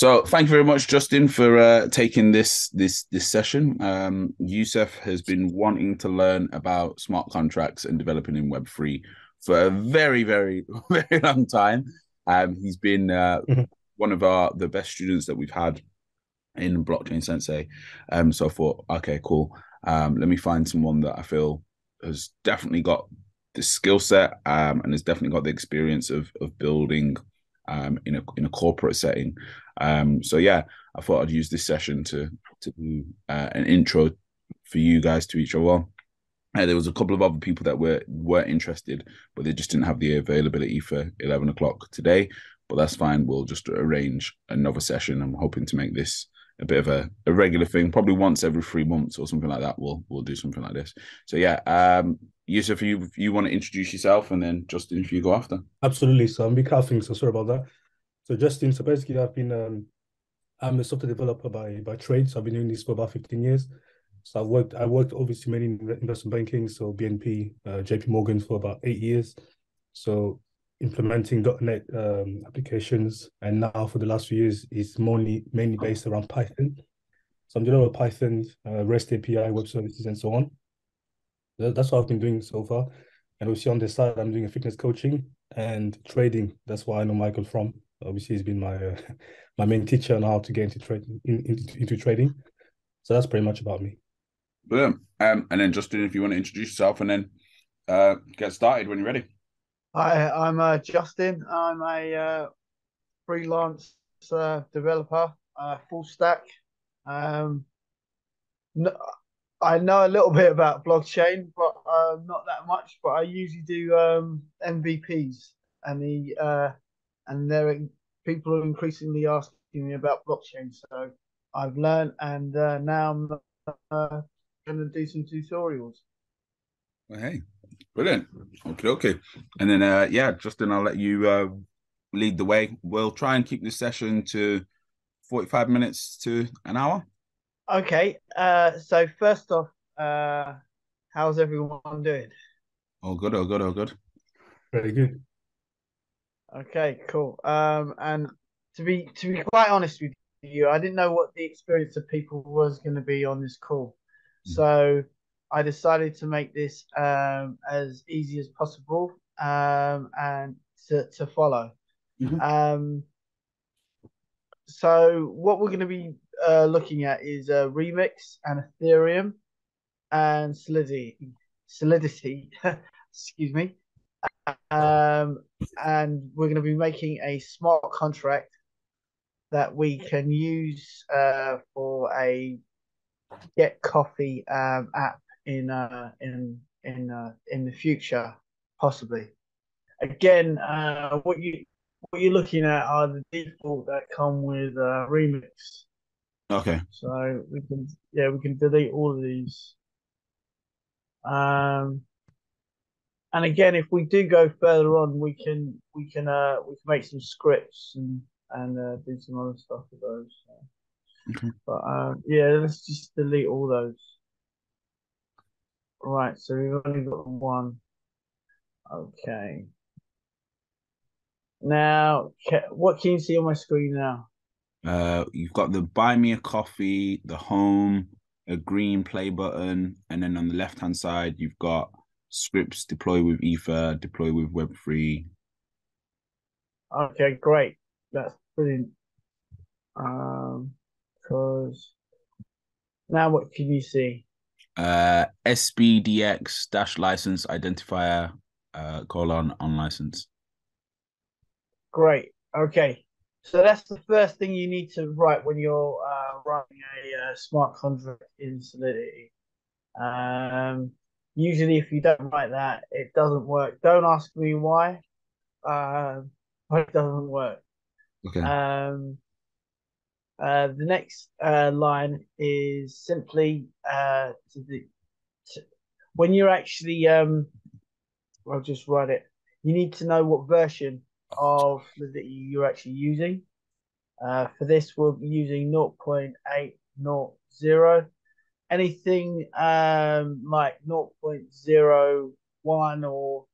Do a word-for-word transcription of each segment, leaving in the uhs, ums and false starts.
So thank you very much, Justin, for uh, taking this this this session. Um, Yusuf has been wanting to learn about smart contracts and developing in Web three for a very, very, very long time. Um, he's been uh, mm-hmm. one of our the best students that we've had in Blockchain Sensei. Um, so I thought, okay, cool. Um, let me find someone that I feel has definitely got the skill set um, and has definitely got the experience of of building Um, in a in a corporate setting, um, so yeah, I thought I'd use this session to to do uh, an intro for you guys to each other. Uh, there was a couple of other people that were were interested, but they just didn't have the availability for eleven o'clock today. But that's fine. We'll just arrange another session. I'm hoping to make this a bit of a, a regular thing, probably once every three months or something like that. We'll we'll do something like this. So yeah. Um, Yusuf, you you want to introduce yourself, and then Justin, if you go after. Absolutely. So I'm Michael, so sorry about that. So Justin, so basically I've been, um, I'm a software developer by by trade. So I've been doing this for about fifteen years. So I've worked, I worked obviously mainly in investment banking. So B N P, uh, J P Morgan for about eight years. So implementing dot net um, applications. And now for the last few years, it's mainly, mainly based around Python. So I'm dealing with Python, uh, REST A P I, web services, and so on. That's what I've been doing so far. And obviously on this side, I'm doing a fitness coaching and trading. That's where I know Michael from. Obviously, he's been my uh, my main teacher on how to get into trading. In, into, into trading. So that's pretty much about me. Brilliant. Um, and then Justin, if you want to introduce yourself and then uh, get started when you're ready. Hi, I'm uh, Justin. I'm a uh, freelance uh, developer, uh, full stack. Um, no, I know a little bit about blockchain, but uh, not that much. But I usually do um, M V Ps, and the uh, and they're people are increasingly asking me about blockchain. So I've learned, and uh, now I'm uh, going to do some tutorials. Well, hey, brilliant. Okay, okay. And then uh, yeah, Justin, I'll let you uh, lead the way. We'll try and keep this session to forty-five minutes to an hour. Okay, uh, so first off, uh, how's everyone doing? Oh, good, oh, good, oh, good. Very good. Okay, cool. Um, and to be to be quite honest with you, I didn't know what the experience of people was going to be on this call. Mm. So I decided to make this um, as easy as possible um, and to, to follow. Mm-hmm. Um, so what we're going to be Uh, looking at is uh, Remix and Ethereum and Solidity, Solidity, excuse me. Um, and we're going to be making a smart contract that we can use uh, for a Get Coffee um, app in uh, in in uh, in the future, possibly. Again, uh, what you what you're looking at are the default that come with uh, Remix. Okay. So we can, yeah, we can delete all of these. Um, and again, if we do go further on, we can, we can, uh, we can make some scripts and and uh, do some other stuff with those. So. Okay. But um, yeah, let's just delete all those. All right. So we've only got one. Okay. Now, what can you see on my screen now? Uh, you've got the buy me a coffee, the home, a green play button, and then on the left hand side you've got scripts, deploy with Ether, deploy with Web three. Okay, great. That's brilliant. Um, because now what can you see? Uh, S P D X dash license identifier uh, colon on license. Great. Okay. So that's the first thing you need to write when you're uh, writing a uh, smart contract in Solidity. Um, usually, if you don't write that, it doesn't work. Don't ask me why, uh, but it doesn't work. Okay. Um, uh, the next uh, line is simply uh, to the, to, when you're actually, um, I'll just write it, you need to know what version of that you're actually using. Uh, for this, we'll be using zero point eight zero. Anything um, like zero point zero one or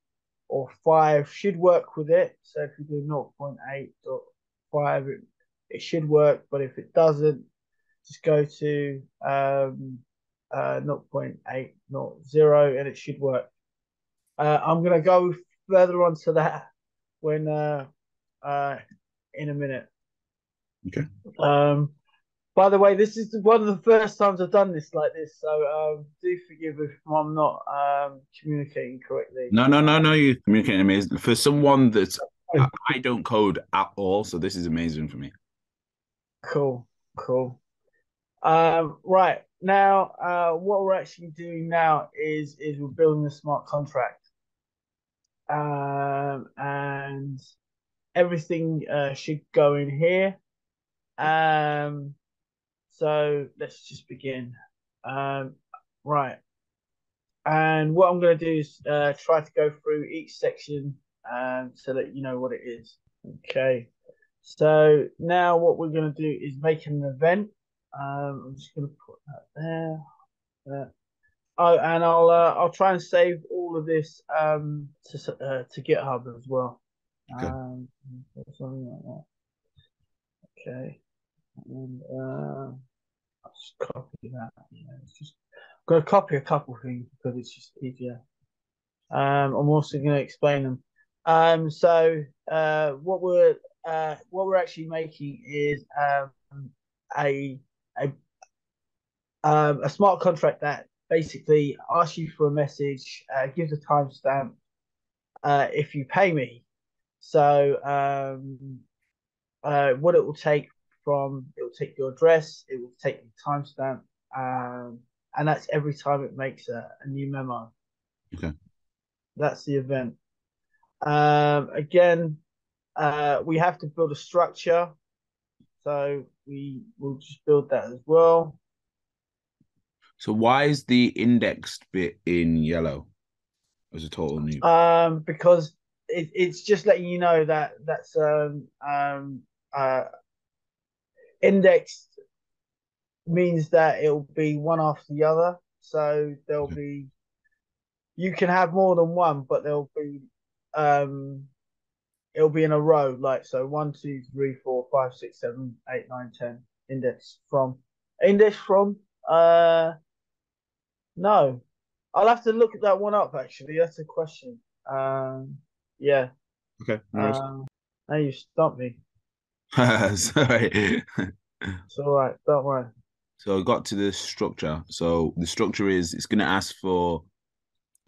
or five should work with it. So if you do zero point eight or five, it it should work, but if it doesn't, just go to um, uh, zero point eight zero and it should work. Uh, I'm going to go further on to that when uh, uh, in a minute. Okay. Um, by the way, this is one of the first times I've done this like this, so um, do forgive if I'm not um, communicating correctly. No, no, no, no, you're communicating amazing. For someone that's I, I don't code at all, so this is amazing for me. Cool, cool. Um, right now, uh, what we're actually doing now is is we're building a smart contract, um, and everything uh, should go in here. Um, so let's just begin. Um, right, and what I'm going to do is uh, try to go through each section um, so that you know what it is. Okay. So now what we're going to do is make an event. Um, I'm just going to put that there. Uh, oh, and I'll uh, I'll try and save all of this um, to uh, to GitHub as well. Okay. Um, something like that. Okay, and uh, I'll just copy that. Yeah, it's just I'm going to copy a couple of things because it's just easier. Um, I'm also going to explain them. Um, so uh, what we're uh, what we're actually making is um, a A, um, a smart contract that basically asks you for a message, uh, gives a timestamp, uh, if you pay me. So um, uh, what it will take from, it will take your address, it will take your timestamp, um, and that's every time it makes a, a new memo. Okay. That's the event. Um, again, uh, we have to build a structure. So we will just build that as well. So why is the indexed bit in yellow as a total new? Um, because it, it's just letting you know that that's um, um, uh, indexed means that it'll be one after the other. So there'll okay. be, you can have more than one, but there'll be, um, it'll be in a row, like so one, two, three, four, five, six, seven, eight, nine, ten. Index from. Index from uh no. I'll have to look at that one up actually. That's a question. Um yeah. Okay. Nice. Um, now you stumped me. Sorry. It's all right, don't worry. So I got to the structure. So the structure is it's gonna ask for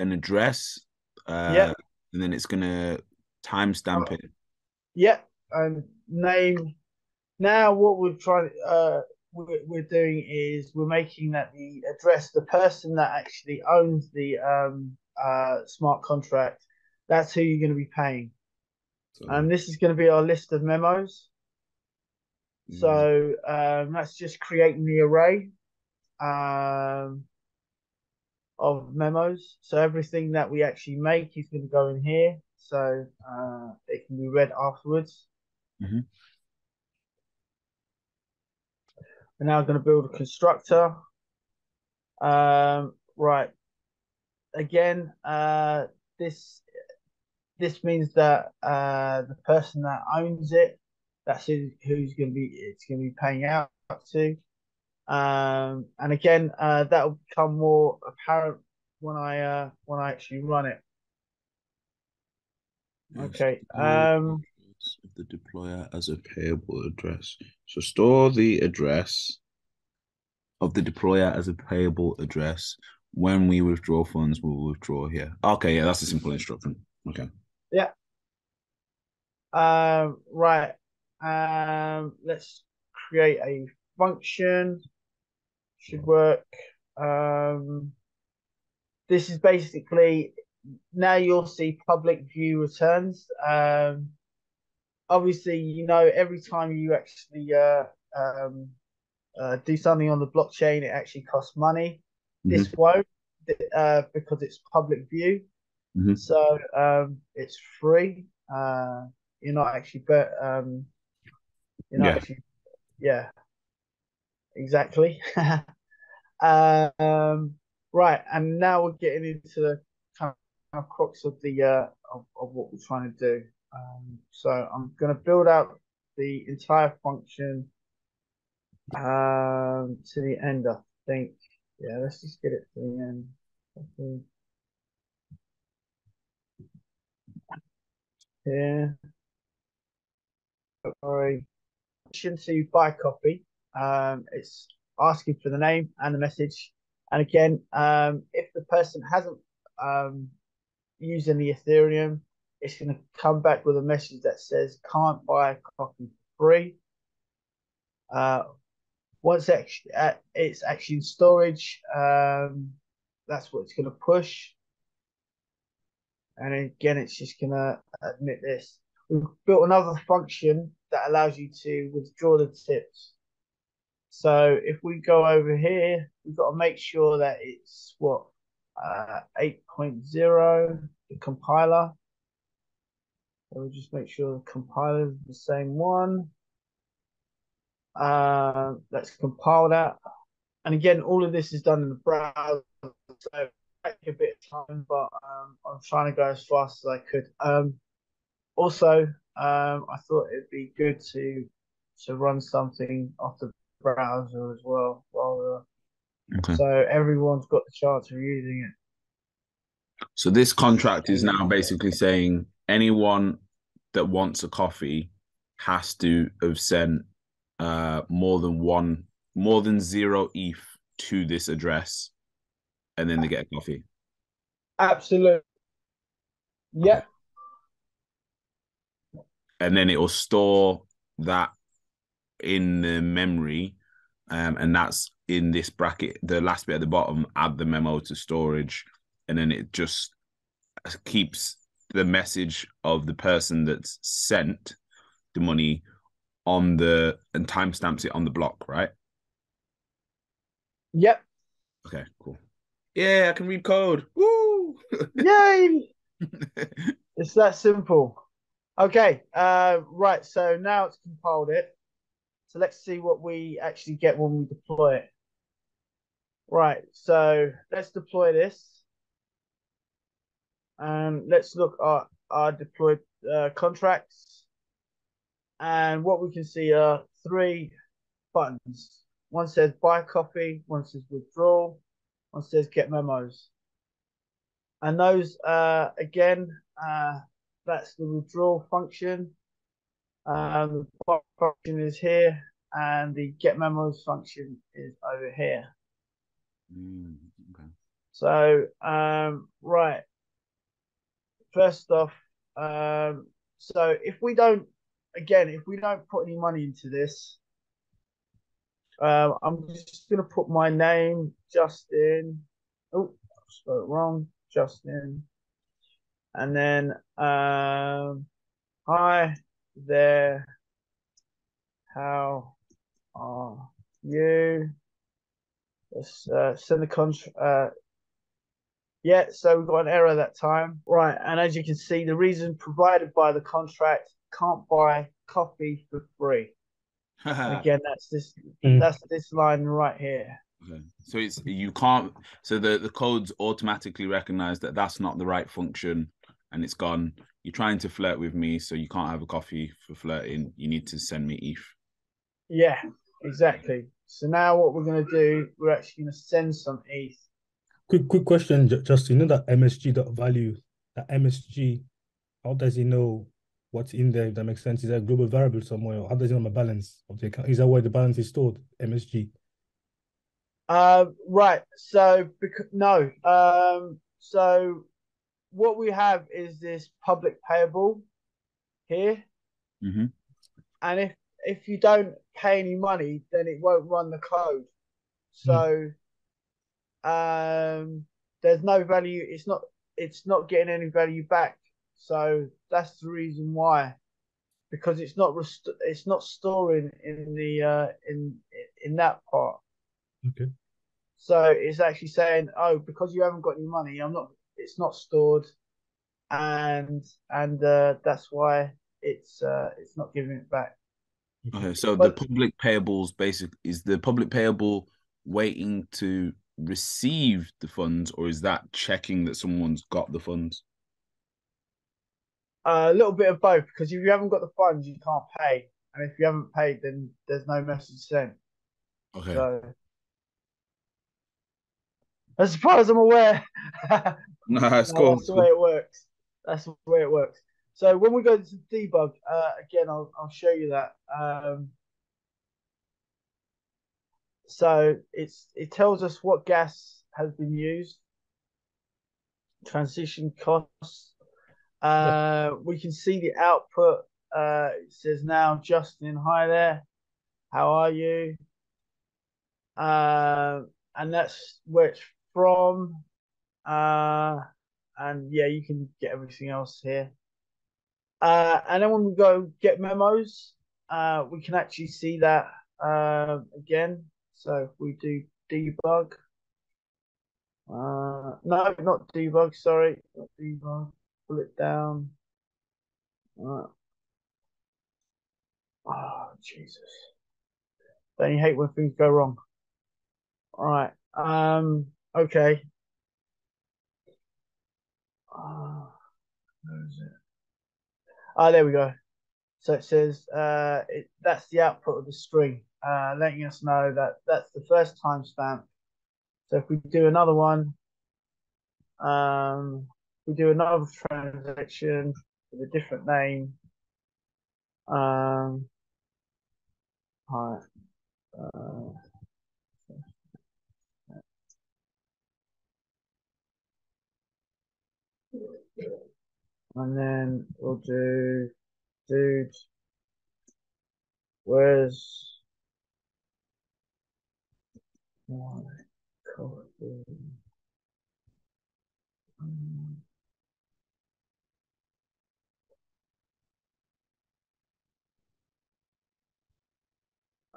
an address, uh yeah. and then it's gonna timestamp it. Yep, and name. Now what we're trying, uh, we're, we're doing is we're making that the address, the person that actually owns the um uh smart contract, that's who you're going to be paying. And so, um, this is going to be our list of memos. Mm. So um, that's just creating the array um of memos. So everything that we actually make is going to go in here. So uh, it can be read afterwards. Mm-hmm. We're now going to build a constructor. Um, right. Again, uh, this this means that uh, the person that owns it, that's who, who's going to be it's going to be paying out to. Um, and again, uh, that will become more apparent when I uh, when I actually run it. Okay. Um, the deployer as a payable address. So store the address of the deployer as a payable address. When we withdraw funds, we'll withdraw here. Okay, yeah, that's a simple instruction. Okay. Yeah. Um. Right. Um. Let's create a function. Should work. Um. This is basically. Now you'll see public view returns. Um, obviously, you know, every time you actually uh, um, uh, do something on the blockchain, it actually costs money. Mm-hmm. This won't uh, because it's public view. Mm-hmm. So um, it's free. Uh, you're not actually, but um, you're not yeah. actually, yeah, exactly. uh, um, right. And now we're getting into the of crux of the uh of, of what we're trying to do. Um so I'm going to build out the entire function um, to the end, I think. Yeah, let's just get it to the end. Okay. Yeah. Sorry. Option to buy copy. Um, it's asking for the name and the message. And again, um, if the person hasn't um, used any Ethereum, it's going to come back with a message that says can't buy a copy for free. Uh, once it's actually in storage, um, that's what it's going to push. And again, it's just going to admit this. We've built another function that allows you to withdraw the tips. So if we go over here, we've got to make sure that it's what uh, eight point oh, the compiler. So we'll just make sure the compiler is the same one. Uh, let's compile that. And again, all of this is done in the browser, so it'll take a bit of time, but um, I'm trying to go as fast as I could. Um, also, um, I thought it'd be good to to run something off the browser as well, while we're, okay. So everyone's got the chance of using it. So this contract is now basically saying anyone that wants a coffee has to have sent uh more than one more than zero E T H to this address, and then they get a coffee. Absolutely. Yep. And then it will store that in the memory, um, and that's in this bracket, the last bit at the bottom, add the memo to storage, and then it just keeps the message of the person that's sent the money on the, and timestamps it on the block, right? Yep. Okay, cool. Yeah, I can read code. Woo! Yay! It's that simple. Okay, uh, right, so now it's compiled it. So let's see what we actually get when we deploy it. Right, so let's deploy this. And let's look at our, our deployed uh, contracts. And what we can see are three buttons. One says buy copy, one says withdraw, one says get memos. And those, uh, again, uh, that's the withdrawal function. Um, the buy function is here, and the get memos function is over here. Mm, okay. So, um, right. First off, um, so if we don't, again, if we don't put any money into this, uh, I'm just going to put my name, Justin. Oh, I spelled it wrong, Justin. And then, um, hi. There, how are you? Let's uh, send the contract. Uh, yeah, so we've got an error that time, right? And as you can see, the reason provided by the contract, can't buy coffee for free. Again, that's this, that's this line right here. Okay. So it's you can't. So the the code's automatically recognized that that's not the right function, and it's gone. You're trying to flirt with me, so you can't have a coffee for flirting. You need to send me E T H. Yeah, exactly. So now what we're going to do, we're actually going to send some E T H. Quick, quick question, Justin. You know that M S G dot value, that M S G, how does he know what's in there, if that makes sense? Is that a global variable somewhere? Or how does he know the balance of the account? Is that where the balance is stored, M S G? Uh, right. So, because, no. Um, so... what we have is this public payable here, mm-hmm. and if if you don't pay any money, then it won't run the code. So mm. um, there's no value. It's not. It's not getting any value back. So that's the reason why, because it's not. It's not storing in the uh, in in that part. Okay. So it's actually saying, oh, because you haven't got any money, I'm not. It's not stored, and and uh, that's why it's uh, it's not giving it back. Okay, so but, the public payables basic is the public payable waiting to receive the funds, or is that checking that someone's got the funds? A little bit of both, because if you haven't got the funds, you can't pay, and if you haven't paid, then there's no message sent. Okay. So, as far as I'm aware, no, it's cool. That's the way it works. That's the way it works. So when we go to debug, uh, again, I'll I'll show you that. Um, so it's it tells us what gas has been used, transition costs. Uh, we can see the output. Uh, it says now, Justin, hi there, how are you? Uh, and that's where it's from. Uh, and yeah, you can get everything else here. Uh, and then when we go get memos, uh, we can actually see that uh, again. So we do debug. Uh, no, not debug. Sorry, not debug. Pull it down. All right. Oh, Jesus! Don't you hate when things go wrong? All right. Um. Okay. Uh, where is it? Ah, oh, there we go. So it says uh, it, that's the output of the string, uh, letting us know that that's the first timestamp. So if we do another one, um, we do another transaction with a different name. Um, all right. Uh, okay. And then we'll do, dude, where's my coffee? Um,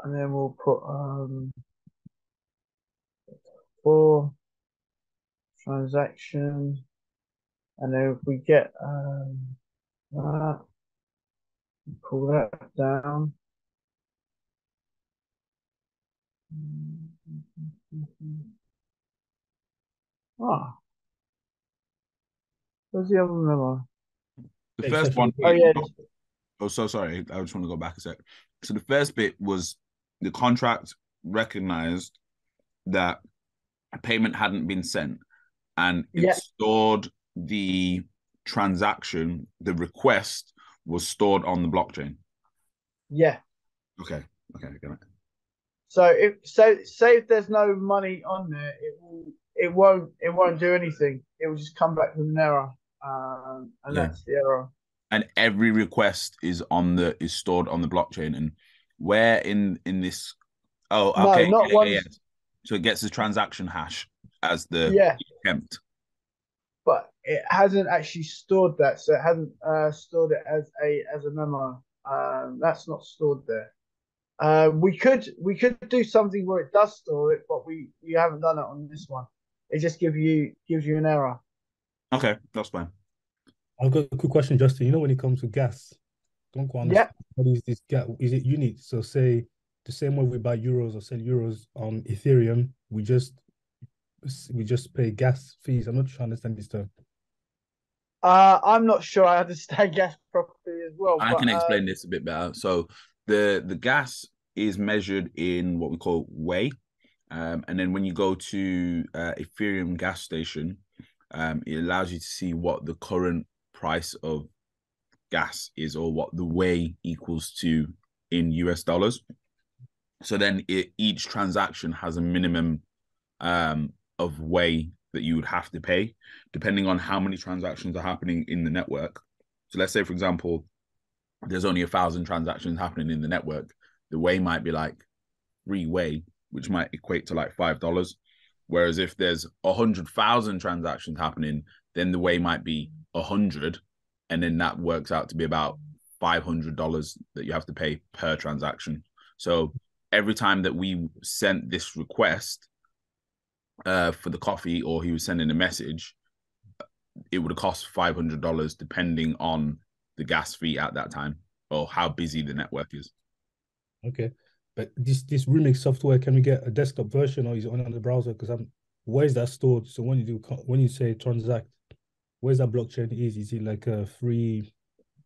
and then we'll put um four transaction. And then if we get um, that, pull that down. Ah, where's the other one? The first one. Oh, yeah. Oh, so sorry. I just want to go back a sec. So the first bit was the contract recognized that a payment hadn't been sent, and it yeah. stored. The transaction, the request was stored on the blockchain. Yeah. Okay. Okay. Got it. So if so, say if there's no money on there, it will, it won't, it won't do anything. It will just come back with an error, um, and yeah. that's the error. And every request is on the is stored on the blockchain. And where in in this? Oh, okay. No, not yeah, yeah. So it gets the transaction hash as the yeah. attempt. But it hasn't actually stored that, so it hasn't uh, stored it as a as a memo. Um, that's not stored there. Uh, we could we could do something where it does store it, but we we haven't done it on this one. It just gives you gives you an error. Okay, that's fine. I've got a quick question, Justin. You know, when it comes to gas, don't go understand yep. what is this gas? Is it unit? So say the same way we buy euros or sell euros on Ethereum, we just we just pay gas fees. I'm not sure I understand this term. Uh, I'm not sure I understand gas properly as well. I but, can explain uh, this a bit better. So the, the gas is measured in what we call wei. Um, and then when you go to uh, Ethereum gas station, um, it allows you to see what the current price of gas is, or what the wei equals to in U S dollars. So then it, each transaction has a minimum um of way that you would have to pay, depending on how many transactions are happening in the network. So let's say, for example, there's only a thousand transactions happening in the network. The way might be like three way, which might equate to like five dollars. Whereas if there's a hundred thousand transactions happening, then the way might be a hundred, and then that works out to be about five hundred dollars that you have to pay per transaction. So every time that we sent this request uh for the coffee, or he was sending a message, it would have cost five hundred dollars, depending on the gas fee at that time or how busy the network is. Okay, but this this Remix software, can we get a desktop version, or is it on the browser? Because I'm where is that stored? So when you do when you say transact, where's that blockchain is? Is it like a free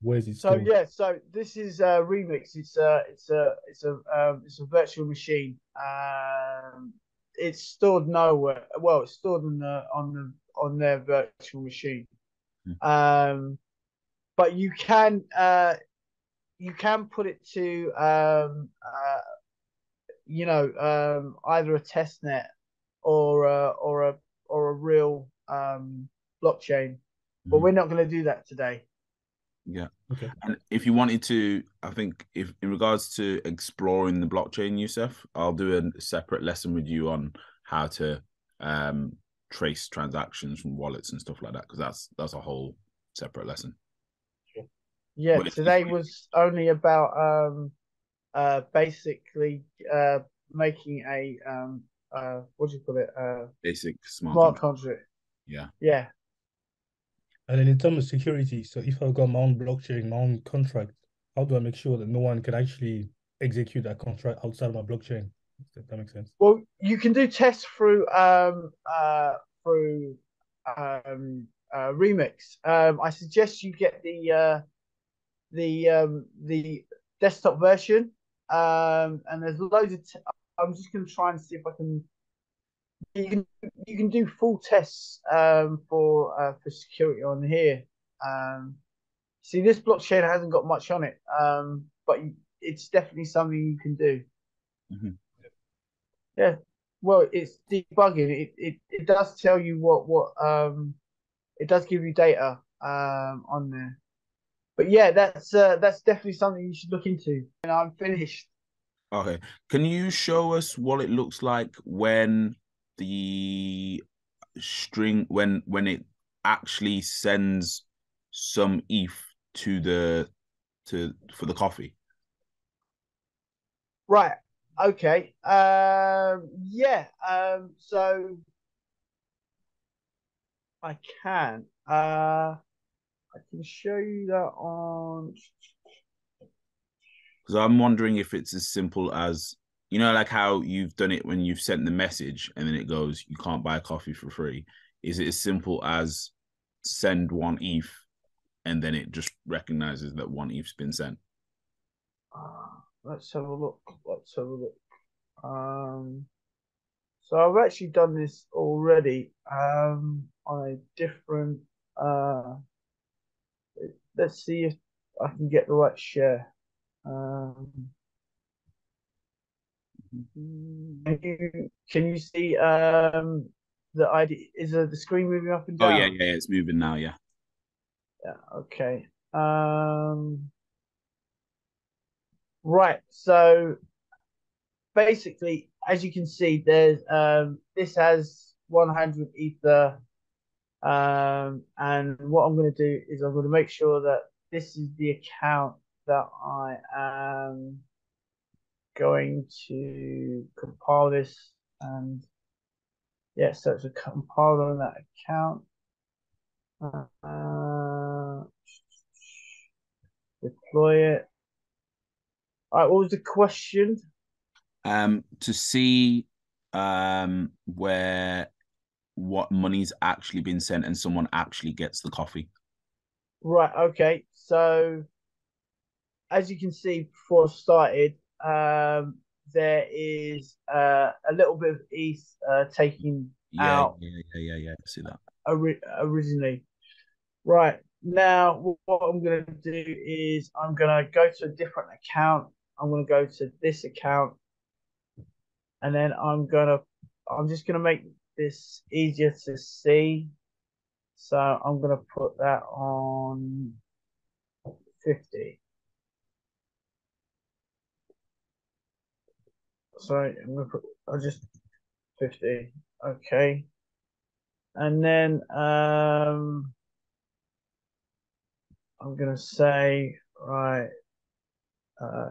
Where's it? So going? yeah, so this is uh, Remix. It's a, it's a, it's a, um, it's a virtual machine. Um, it's stored nowhere. Well, it's stored on the on the on their virtual machine. Hmm. Um, but you can uh, you can put it to um, uh, you know um, either a test net or a, or a or a real um, blockchain. But we're not going to do that today. Yeah. Okay. And if you wanted to, I think, if in regards to exploring the blockchain, Yusuf, I'll do a separate lesson with you on how to um, trace transactions from wallets and stuff like that, because that's that's a whole separate lesson. Sure. Yeah. But today if, was only about um, uh, basically uh, making a um, uh, what do you call it? Uh, Basic smart, smart contract. contract. Yeah. Yeah. And then in terms of security, so if I've got my own blockchain, my own contract, how do I make sure that no one can actually execute that contract outside of my blockchain? If that makes sense. Well, you can do tests through um, uh, through um, uh, Remix. Um, I suggest you get the uh, the um, the desktop version. Um, and there's loads of. T I'm just going to try and see if I can. You can you can do full tests um, for uh, for security on here. Um, see, this blockchain hasn't got much on it, um, but it's definitely something you can do. Mm-hmm. Yeah, well, it's debugging. It, it it does tell you what what um, it does give you data um, on there. But yeah, that's uh, that's definitely something you should look into. And I'm finished. Okay, can you show us what it looks like when the string when when it actually sends some E T H to the to for the coffee? Right. Okay. Um. Yeah. Um. So I can. Uh. I can show you that on. Because I'm wondering if it's as simple as. You know, like how you've done it when you've sent the message and then it goes, you can't buy a coffee for free. Is it as simple as send one E T H and then it just recognizes that one E T H's been sent? Uh, let's have a look. Let's have a look. Um, so I've actually done this already um, on a different. Uh, let's see if I can get the right share. Um, Can you, can you see um the I D? Is uh, the screen moving up and down? Oh yeah, yeah, it's moving now. Yeah. Yeah. Okay. Um. Right. So basically, as you can see, there's um this has one hundred ether. Um, and what I'm going to do is I'm going to make sure that this is the account that I am. Going to compile this, and yeah, so it's a compiler on that account. Uh, deploy it. All right, what was the question? Um, to see um where what money's actually been sent and someone actually gets the coffee. Right. Okay. So as you can see, before I started. Um, there is uh, a little bit of E T H uh, taking yeah, out. Yeah, yeah, yeah, yeah. I see that. Ori originally, right now, what I'm going to do is I'm going to go to a different account. I'm going to go to this account, and then I'm gonna. I'm just going to make this easier to see. So I'm going to put that on fifty. Sorry, I'm gonna put. I'll just fifty. Okay, and then um, I'm gonna say right, uh,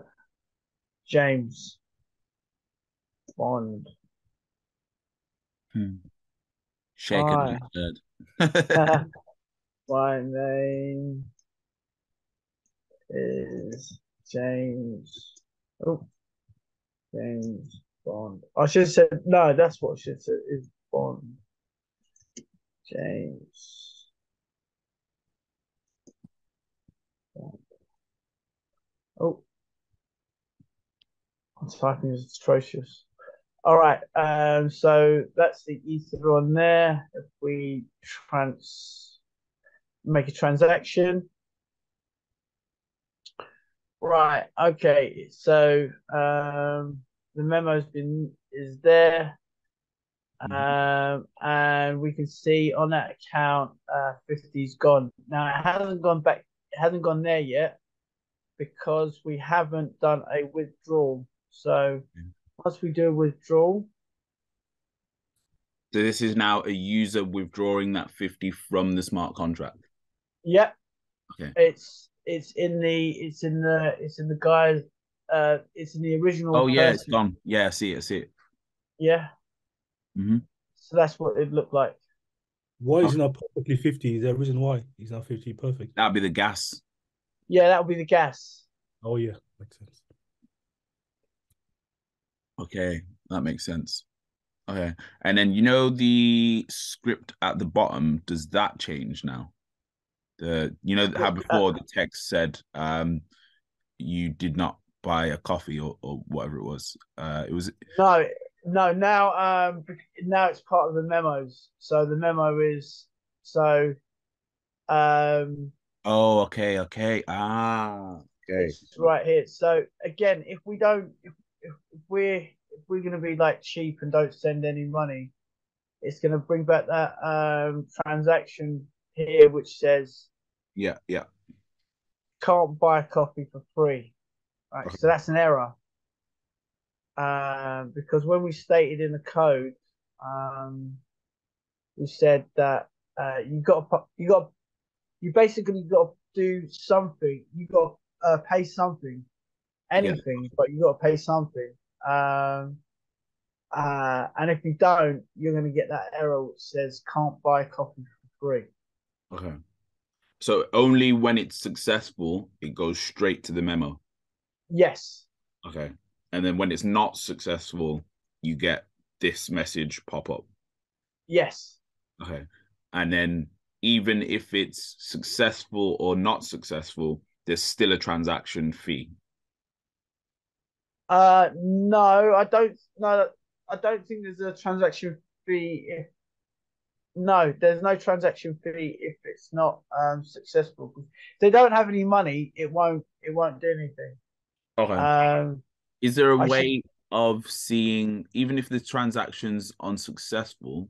James Bond. Hmm. Shaken my head. My name is James. Oh. James Bond. I should have said no. That's what I should have said is Bond. James Bond. Oh, that's typing is atrocious. All right, um, so that's the ether on there. If we trans make a transaction, right? Okay, so um, the memo's been is there, um, and we can see on that account uh, fifty's gone. Now it hasn't gone back, it hasn't gone there yet because we haven't done a withdrawal. So. Yeah. Once we do a withdrawal. So this is now a user withdrawing that fifty from the smart contract. Yep. Okay. It's it's in the it's in the it's in the guy's uh it's in the original. Oh yeah, person. It's gone. Yeah, I see it, I see it. Yeah. Mm-hmm. So that's what it looked like. Why is it not perfectly fifty? Is there a reason why he's not fifty perfect? That'd be the gas. Yeah, that would be the gas. Oh yeah, makes sense. Okay, that makes sense. Okay, and then you know the script at the bottom, does that change now? The you know how before the text said um you did not buy a coffee or, or whatever it was. Uh, it was no, no. Now um now it's part of the memos. So the memo is so. Um. Oh, okay, okay, ah, okay. It's right here. So again, if we don't. If If we're if we're gonna be like cheap and don't send any money, it's gonna bring back that um transaction here which says yeah yeah can't buy coffee for free. Right, okay. So that's an error. Um, because when we stated in the code, um, we said that uh you got you got you basically got to do something. You got to uh, pay something. Anything, yeah. But you got to pay something. Um, uh, and if you don't, you're going to get that error which says can't buy coffee for free. Okay. So only when it's successful, it goes straight to the memo. Yes. Okay. And then when it's not successful, you get this message pop up. Yes. Okay. And then even if it's successful or not successful, there's still a transaction fee. Uh no, I don't no I don't think there's a transaction fee if no, there's no transaction fee if it's not um successful. If they don't have any money, it won't it won't do anything. Okay. Um is there a I way should... of seeing even if the transaction's unsuccessful,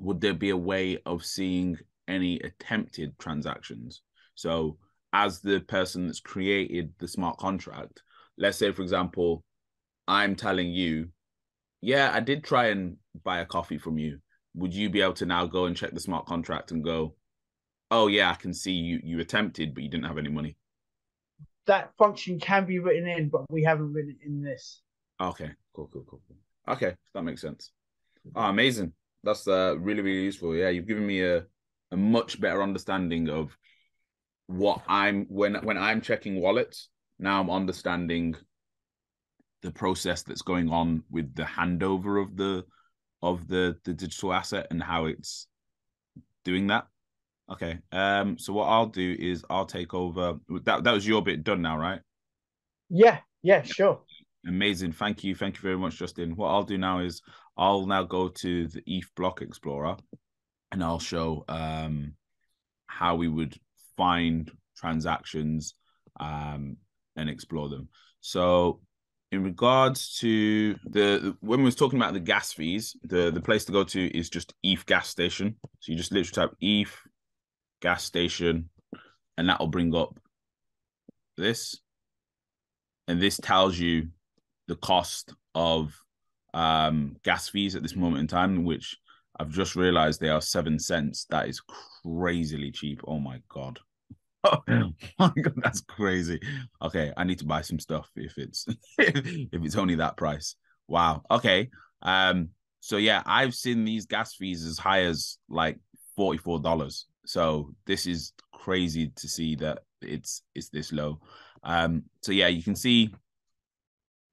would there be a way of seeing any attempted transactions? So as the person that's created the smart contract, let's say, for example, I'm telling you, yeah, I did try and buy a coffee from you. Would you be able to now go and check the smart contract and go, oh, yeah, I can see you you attempted, but you didn't have any money? That function can be written in, but we haven't written it in this. Okay, cool, cool, cool, cool. Okay, that makes sense. Oh, amazing. That's uh, really, really useful. Yeah, you've given me a, a much better understanding of what I'm, when when I'm checking wallets, now I'm understanding the process that's going on with the handover of the of the, the digital asset and how it's doing that. Okay. Um. So what I'll do is I'll take over. That that was your bit done now, right? Yeah. Yeah. Sure. Amazing. Thank you. Thank you very much, Justin. What I'll do now is I'll now go to the E T H Block Explorer and I'll show um how we would find transactions um. and explore them. So in regards to the, when we was talking about the gas fees, the, the place to go to is just E T H gas station. So you just literally type E T H gas station and that'll bring up this. And this tells you the cost of um, gas fees at this moment in time, which I've just realized they are seven cents. That is crazily cheap. Oh my God. Oh my God, that's crazy. Okay, I need to buy some stuff if it's if it's only that price. Wow. Okay. Um. So yeah, I've seen these gas fees as high as like forty-four dollars. So this is crazy to see that it's it's this low. Um. So yeah, you can see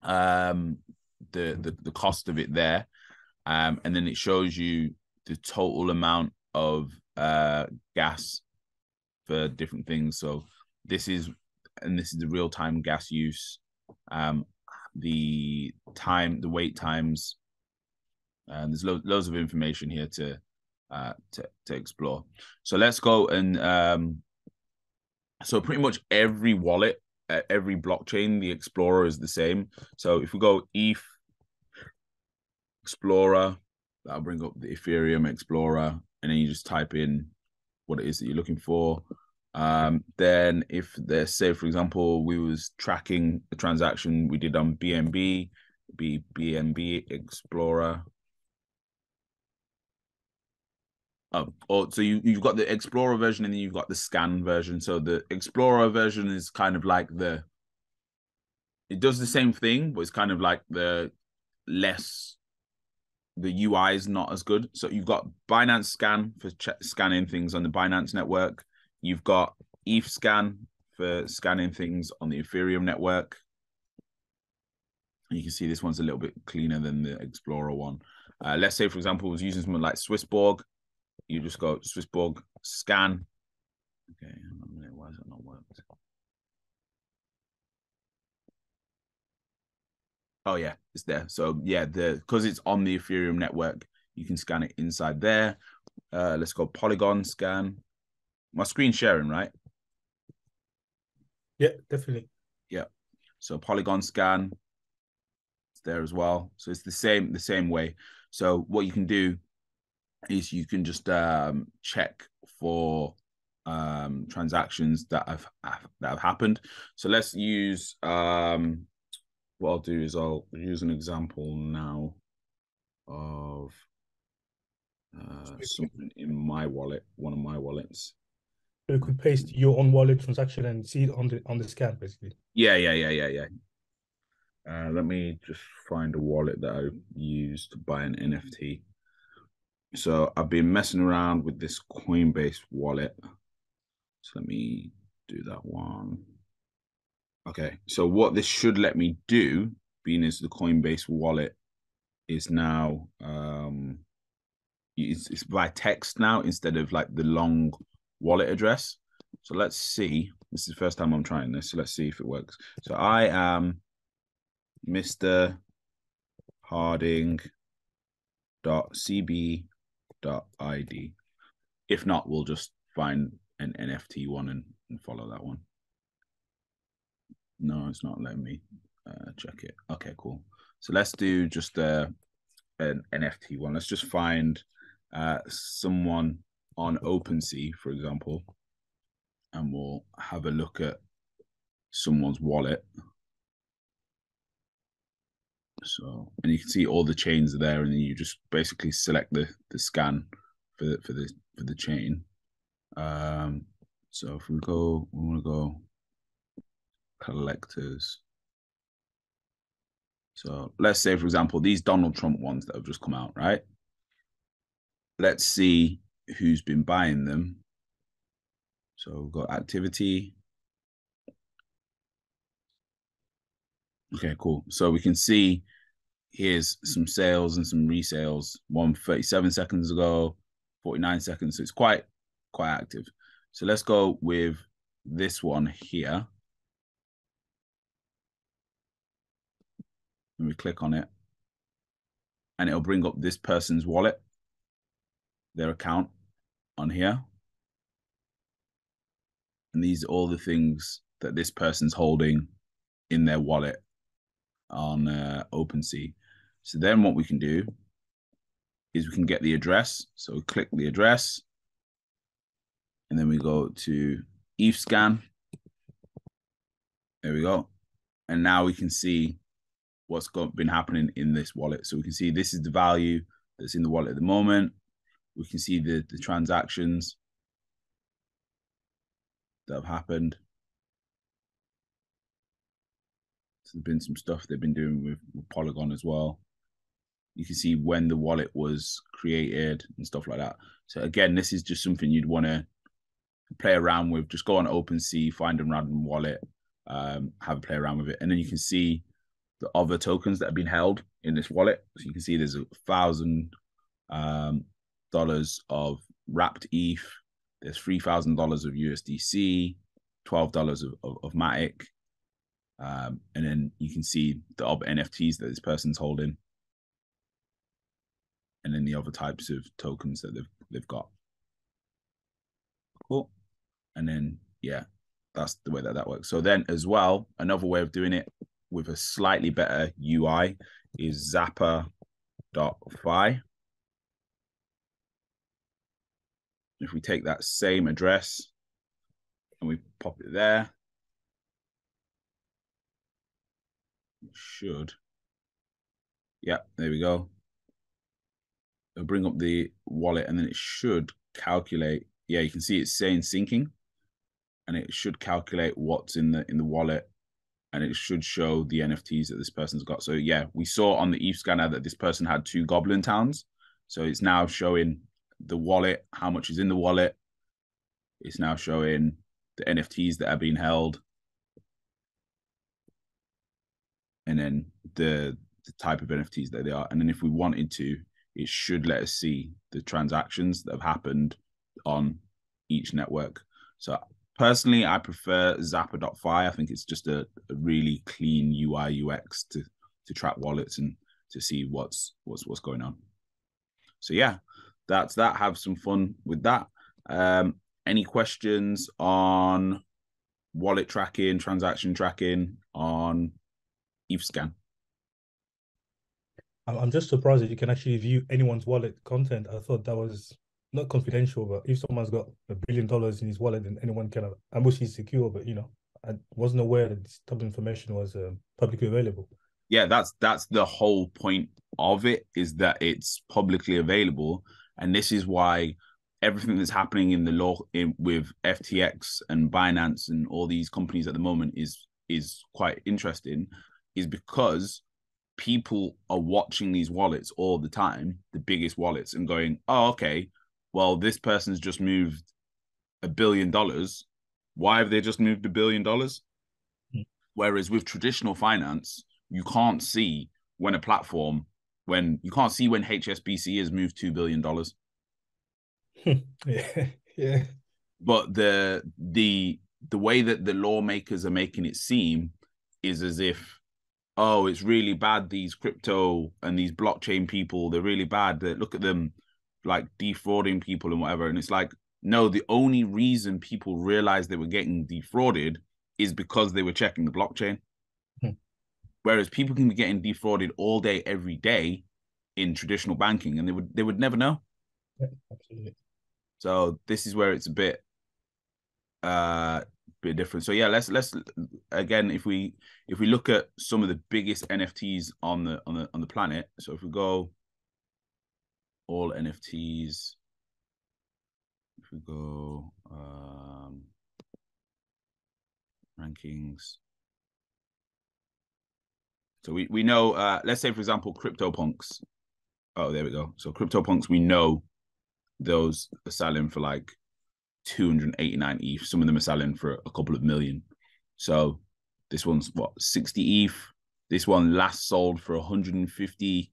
um the the the cost of it there, um, and then it shows you the total amount of uh gas for different things. So this is and this is the real-time gas use, um, the time, the wait times. Uh, there's lo loads of information here to, uh, to to explore. So let's go and um, so pretty much every wallet, uh, every blockchain, the explorer is the same. So if we go E T H Explorer, that'll bring up the Ethereum Explorer, and then you just type in what it is that you're looking for. Um, then if there's, say, for example, we was tracking a transaction we did on B N B, be B N B Explorer. Oh, oh, so you, you've got the Explorer version and then you've got the Scan version. So the Explorer version is kind of like the, it does the same thing, but it's kind of like the less, the U I is not as good. So you've got Binance Scan for scanning things on the Binance network. You've got E T H Scan for scanning things on the Ethereum network. And you can see this one's a little bit cleaner than the Explorer one. Uh, let's say, for example, I was using something like SwissBorg. You just go SwissBorg scan. Okay, hang on a minute. Why has it not worked? Oh yeah, it's there. So yeah, the because it's on the Ethereum network, you can scan it inside there. Uh, let's go Polygon scan. My screen sharing, right? Yeah, definitely. Yeah. So Polygon scan, it's there as well. So it's the same the same way. So what you can do is you can just um, check for um, transactions that have that have happened. So let's use. Um, what I'll do is I'll use an example now of uh, something in my wallet, one of my wallets. So you could paste your own wallet transaction and see it on the on the scan, basically. Yeah, yeah, yeah, yeah, yeah. Uh, let me just find a wallet that I used to buy an N F T. So I've been messing around with this Coinbase wallet. So let me do that one. Okay, so what this should let me do, being as the Coinbase wallet is now, um, it's, it's by text now instead of like the long wallet address. So let's see. This is the first time I'm trying this, so let's see if it works. So I am Mister Harding dot C B dot I D. If not, we'll just find an N F T one and, and follow that one. No, it's not letting me uh, check it. Okay, cool. So let's do just uh, an N F T one. Let's just find uh, someone on OpenSea, for example, and we'll have a look at someone's wallet. So, and you can see all the chains are there, and then you just basically select the the scan for the for the for the chain. Um, so if we go, we want to go collectors. So let's say, for example, these Donald Trump ones that have just come out, right? Let's see who's been buying them. So we've got activity. Okay, cool. So we can see here's some sales and some resales. One thirty-seven seconds ago, forty-nine seconds. So it's quite, quite active. So let's go with this one here. And we click on it. And it'll bring up this person's wallet, their account on here. And these are all the things that this person's holding in their wallet on uh, OpenSea. So then what we can do is we can get the address. So we click the address and then we go to E T H scan. There we go. And now we can see what's got, been happening in this wallet. So we can see this is the value that's in the wallet at the moment. We can see the, the transactions that have happened. There's been some stuff they've been doing with, with Polygon as well. You can see when the wallet was created and stuff like that. So again, this is just something you'd want to play around with. Just go on OpenSea, find a random wallet, um, have a play around with it. And then you can see the other tokens that have been held in this wallet. So you can see there's a thousand um, dollars of wrapped E T H. There's three thousand dollars of U S D C, twelve dollars of, of, of MATIC. Um, and then you can see the other N F Ts that this person's holding, and then the other types of tokens that they've, they've got. Cool. And then, yeah, that's the way that that works. So then as well, another way of doing it with a slightly better U I is zapper dot f i. If we take that same address and we pop it there, it should. Yeah, there we go. It'll bring up the wallet and then it should calculate. Yeah, you can see it's saying syncing, and it should calculate what's in the in the wallet, and it should show the N F Ts that this person's got. So yeah, we saw on the E T H scanner that this person had two Goblin Towns. So it's now showing the wallet, how much is in the wallet. It's now showing the N F Ts that are being held, and then the, the type of N F Ts that they are. And then if we wanted to, it should let us see the transactions that have happened on each network. So personally, I prefer zapper dot f i. I think it's just a, a really clean U I U X to to track wallets and to see what's what's what's going on. So yeah, that's that. Have some fun with that. Um, any questions on wallet tracking, transaction tracking, on E T H scan? I'm just surprised that you can actually view anyone's wallet content. I thought that was not confidential, but if someone's got a billion dollars in his wallet, then anyone can have, and which is secure, but you know, I wasn't aware that this type of information was uh, publicly available. Yeah, that's that's the whole point of it, is that it's publicly available. And this is why everything that's happening in the law in, with F T X and Binance and all these companies at the moment is is quite interesting, is because people are watching these wallets all the time, the biggest wallets, and going, oh, okay, well, this person's just moved a billion dollars. Why have they just moved a billion dollars? Mm. Whereas with traditional finance, you can't see when a platform, when you can't see when H S B C has moved two billion dollars. yeah. yeah. But the, the, the way that the lawmakers are making it seem is as if, oh, it's really bad, these crypto and these blockchain people, they're really bad. They, look at them, like defrauding people and whatever. And it's like, no, the only reason people realized they were getting defrauded is because they were checking the blockchain. Hmm. Whereas people can be getting defrauded all day, every day in traditional banking, and they would they would never know. Yeah, absolutely. So this is where it's a bit uh bit different. So yeah, let's let's again, if we if we look at some of the biggest N F Ts on the on the on the planet. So if we go all N F Ts, if we go um, rankings. So we, we know, uh, let's say, for example, CryptoPunks. Oh, there we go. So CryptoPunks, we know those are selling for like two hundred eighty-nine E T H. Some of them are selling for a couple of million. So this one's what, sixty E T H. This one last sold for one hundred fifty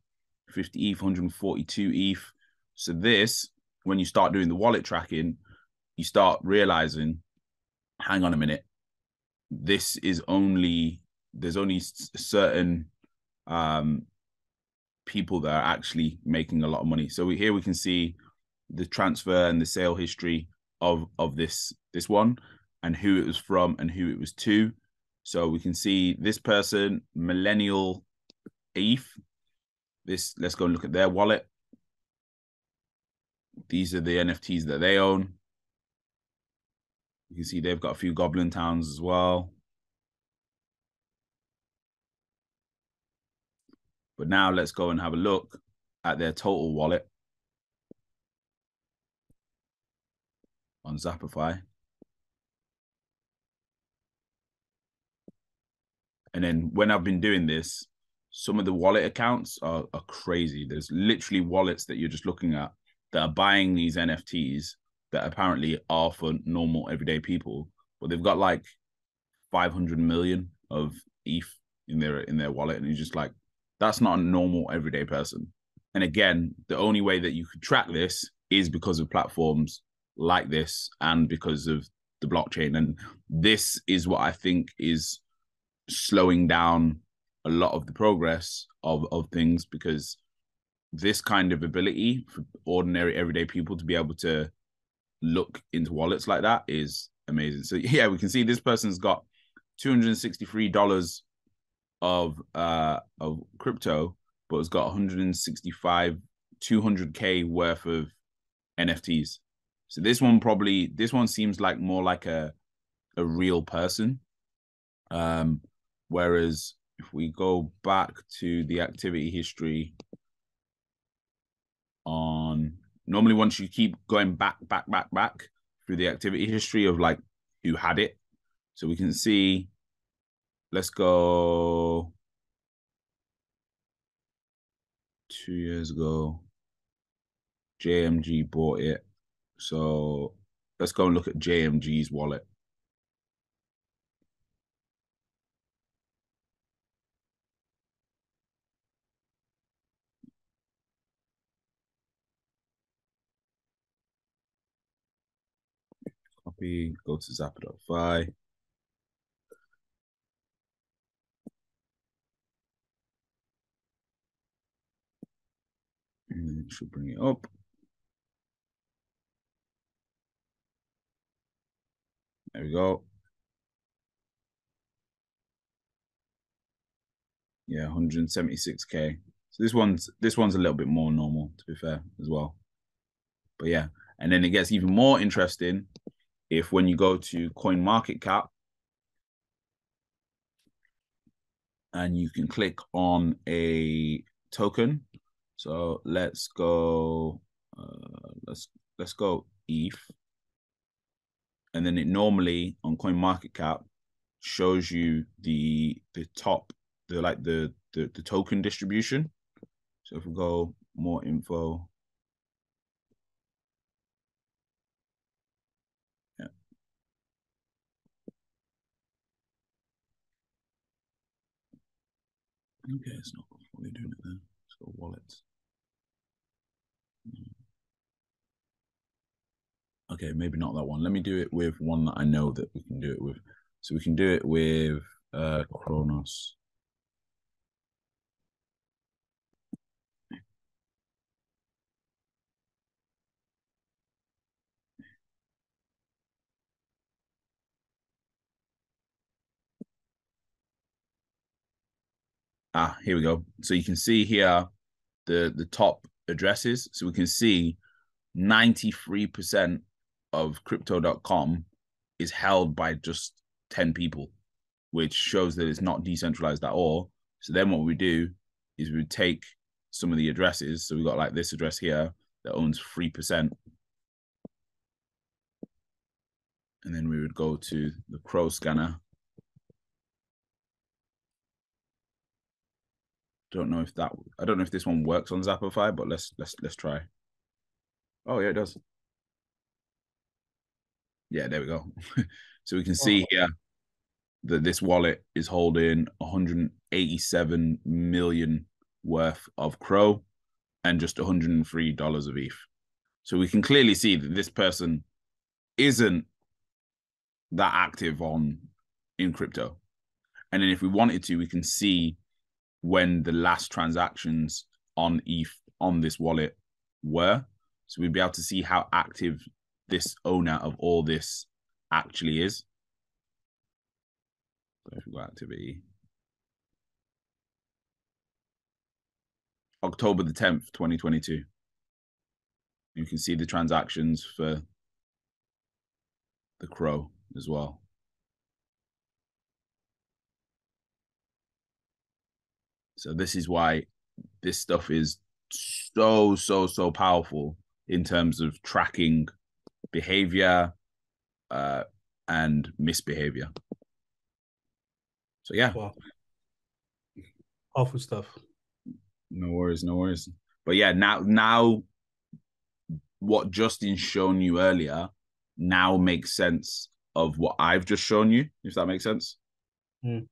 fifty E T H, one hundred forty-two E T H. So this, when you start doing the wallet tracking, you start realizing, hang on a minute, this is only, there's only certain um, people that are actually making a lot of money. So we, here we can see the transfer and the sale history of, of this, this one, and who it was from and who it was to. So we can see this person, millennial E T H. This, let's go and look at their wallet. These are the N F Ts that they own. You can see they've got a few Goblin Towns as well. But now let's go and have a look at their total wallet on Zapperfy. And then when I've been doing this, some of the wallet accounts are, are crazy. There's literally wallets that you're just looking at that are buying these N F Ts that apparently are for normal everyday people, but they've got like five hundred million of E T H in their in their wallet, and you're just like, that's not a normal everyday person. And again, the only way that you could track this is because of platforms like this and because of the blockchain. And this is what I think is slowing down a lot of the progress of, of things, because this kind of ability for ordinary everyday people to be able to look into wallets like that is amazing. So yeah, we can see this person's got two hundred sixty-three dollars of uh of crypto, but it's got one hundred sixty-five, two hundred K worth of N F Ts. So this one probably, this one seems like more like a a real person. Um, whereas if we go back to the activity history on, normally once you keep going back, back, back, back through the activity history of like who had it. So we can see, let's go two years ago, J M G bought it. So let's go and look at J M G's wallet. Copy, go to zapper dot f i. And then it should bring it up. There we go. Yeah, one hundred seventy-six K. So this one's this one's a little bit more normal, to be fair, as well. But yeah, and then it gets even more interesting if when you go to CoinMarketCap and you can click on a token. So let's go, uh, let's let's go E T H, and then it normally on CoinMarketCap shows you the the top, the like the the, the token distribution. So if we go more info, yeah, okay, it's not fully doing it then. Let's go wallets. Okay, maybe not that one. Let me do it with one that I know that we can do it with. So we can do it with uh, Cronos. Ah, here we go. So you can see here the, the top addresses. So we can see ninety-three percent of crypto dot com is held by just ten people, which shows that it's not decentralized at all. So then what we do is we take some of the addresses. So we've got like this address here that owns three percent. And then we would go to the Crow scanner. Don't know if that, I don't know if this one works on Zapperfy, but let's, let's, let's try. Oh yeah, it does. Yeah, there we go. So we can see here that this wallet is holding one hundred eighty-seven million worth of Crow and just one hundred three dollars of E T H. So we can clearly see that this person isn't that active on in crypto. And then if we wanted to, we can see when the last transactions on E T H on this wallet were. So we'd be able to see how active this owner of all this actually is. So if we go activity, October the tenth, twenty twenty-two. You can see the transactions for the Crow as well. So this is why this stuff is so, so, so powerful in terms of tracking behavior uh and misbehavior. So yeah, wow. Awful stuff. No worries, no worries. But yeah, now now what Justin's shown you earlier now makes sense of what I've just shown you, if that makes sense. Mm.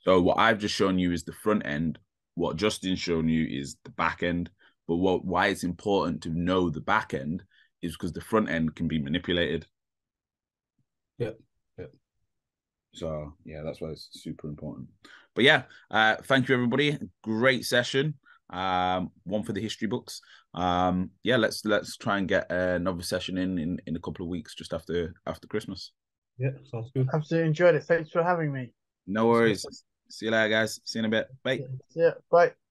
So what I've just shown you is the front end, what Justin's shown you is the back end. But what why it's important to know the back end is because the front end can be manipulated. Yep. Yep. So yeah, that's why it's super important. But yeah, uh, thank you everybody. Great session. Um, one for the history books. Um, yeah, let's let's try and get another session in in, in a couple of weeks, just after after Christmas. Yeah, sounds good. Absolutely enjoyed it. Thanks for having me. No worries. See you later, guys. See you in a bit. Bye. Yeah. Bye.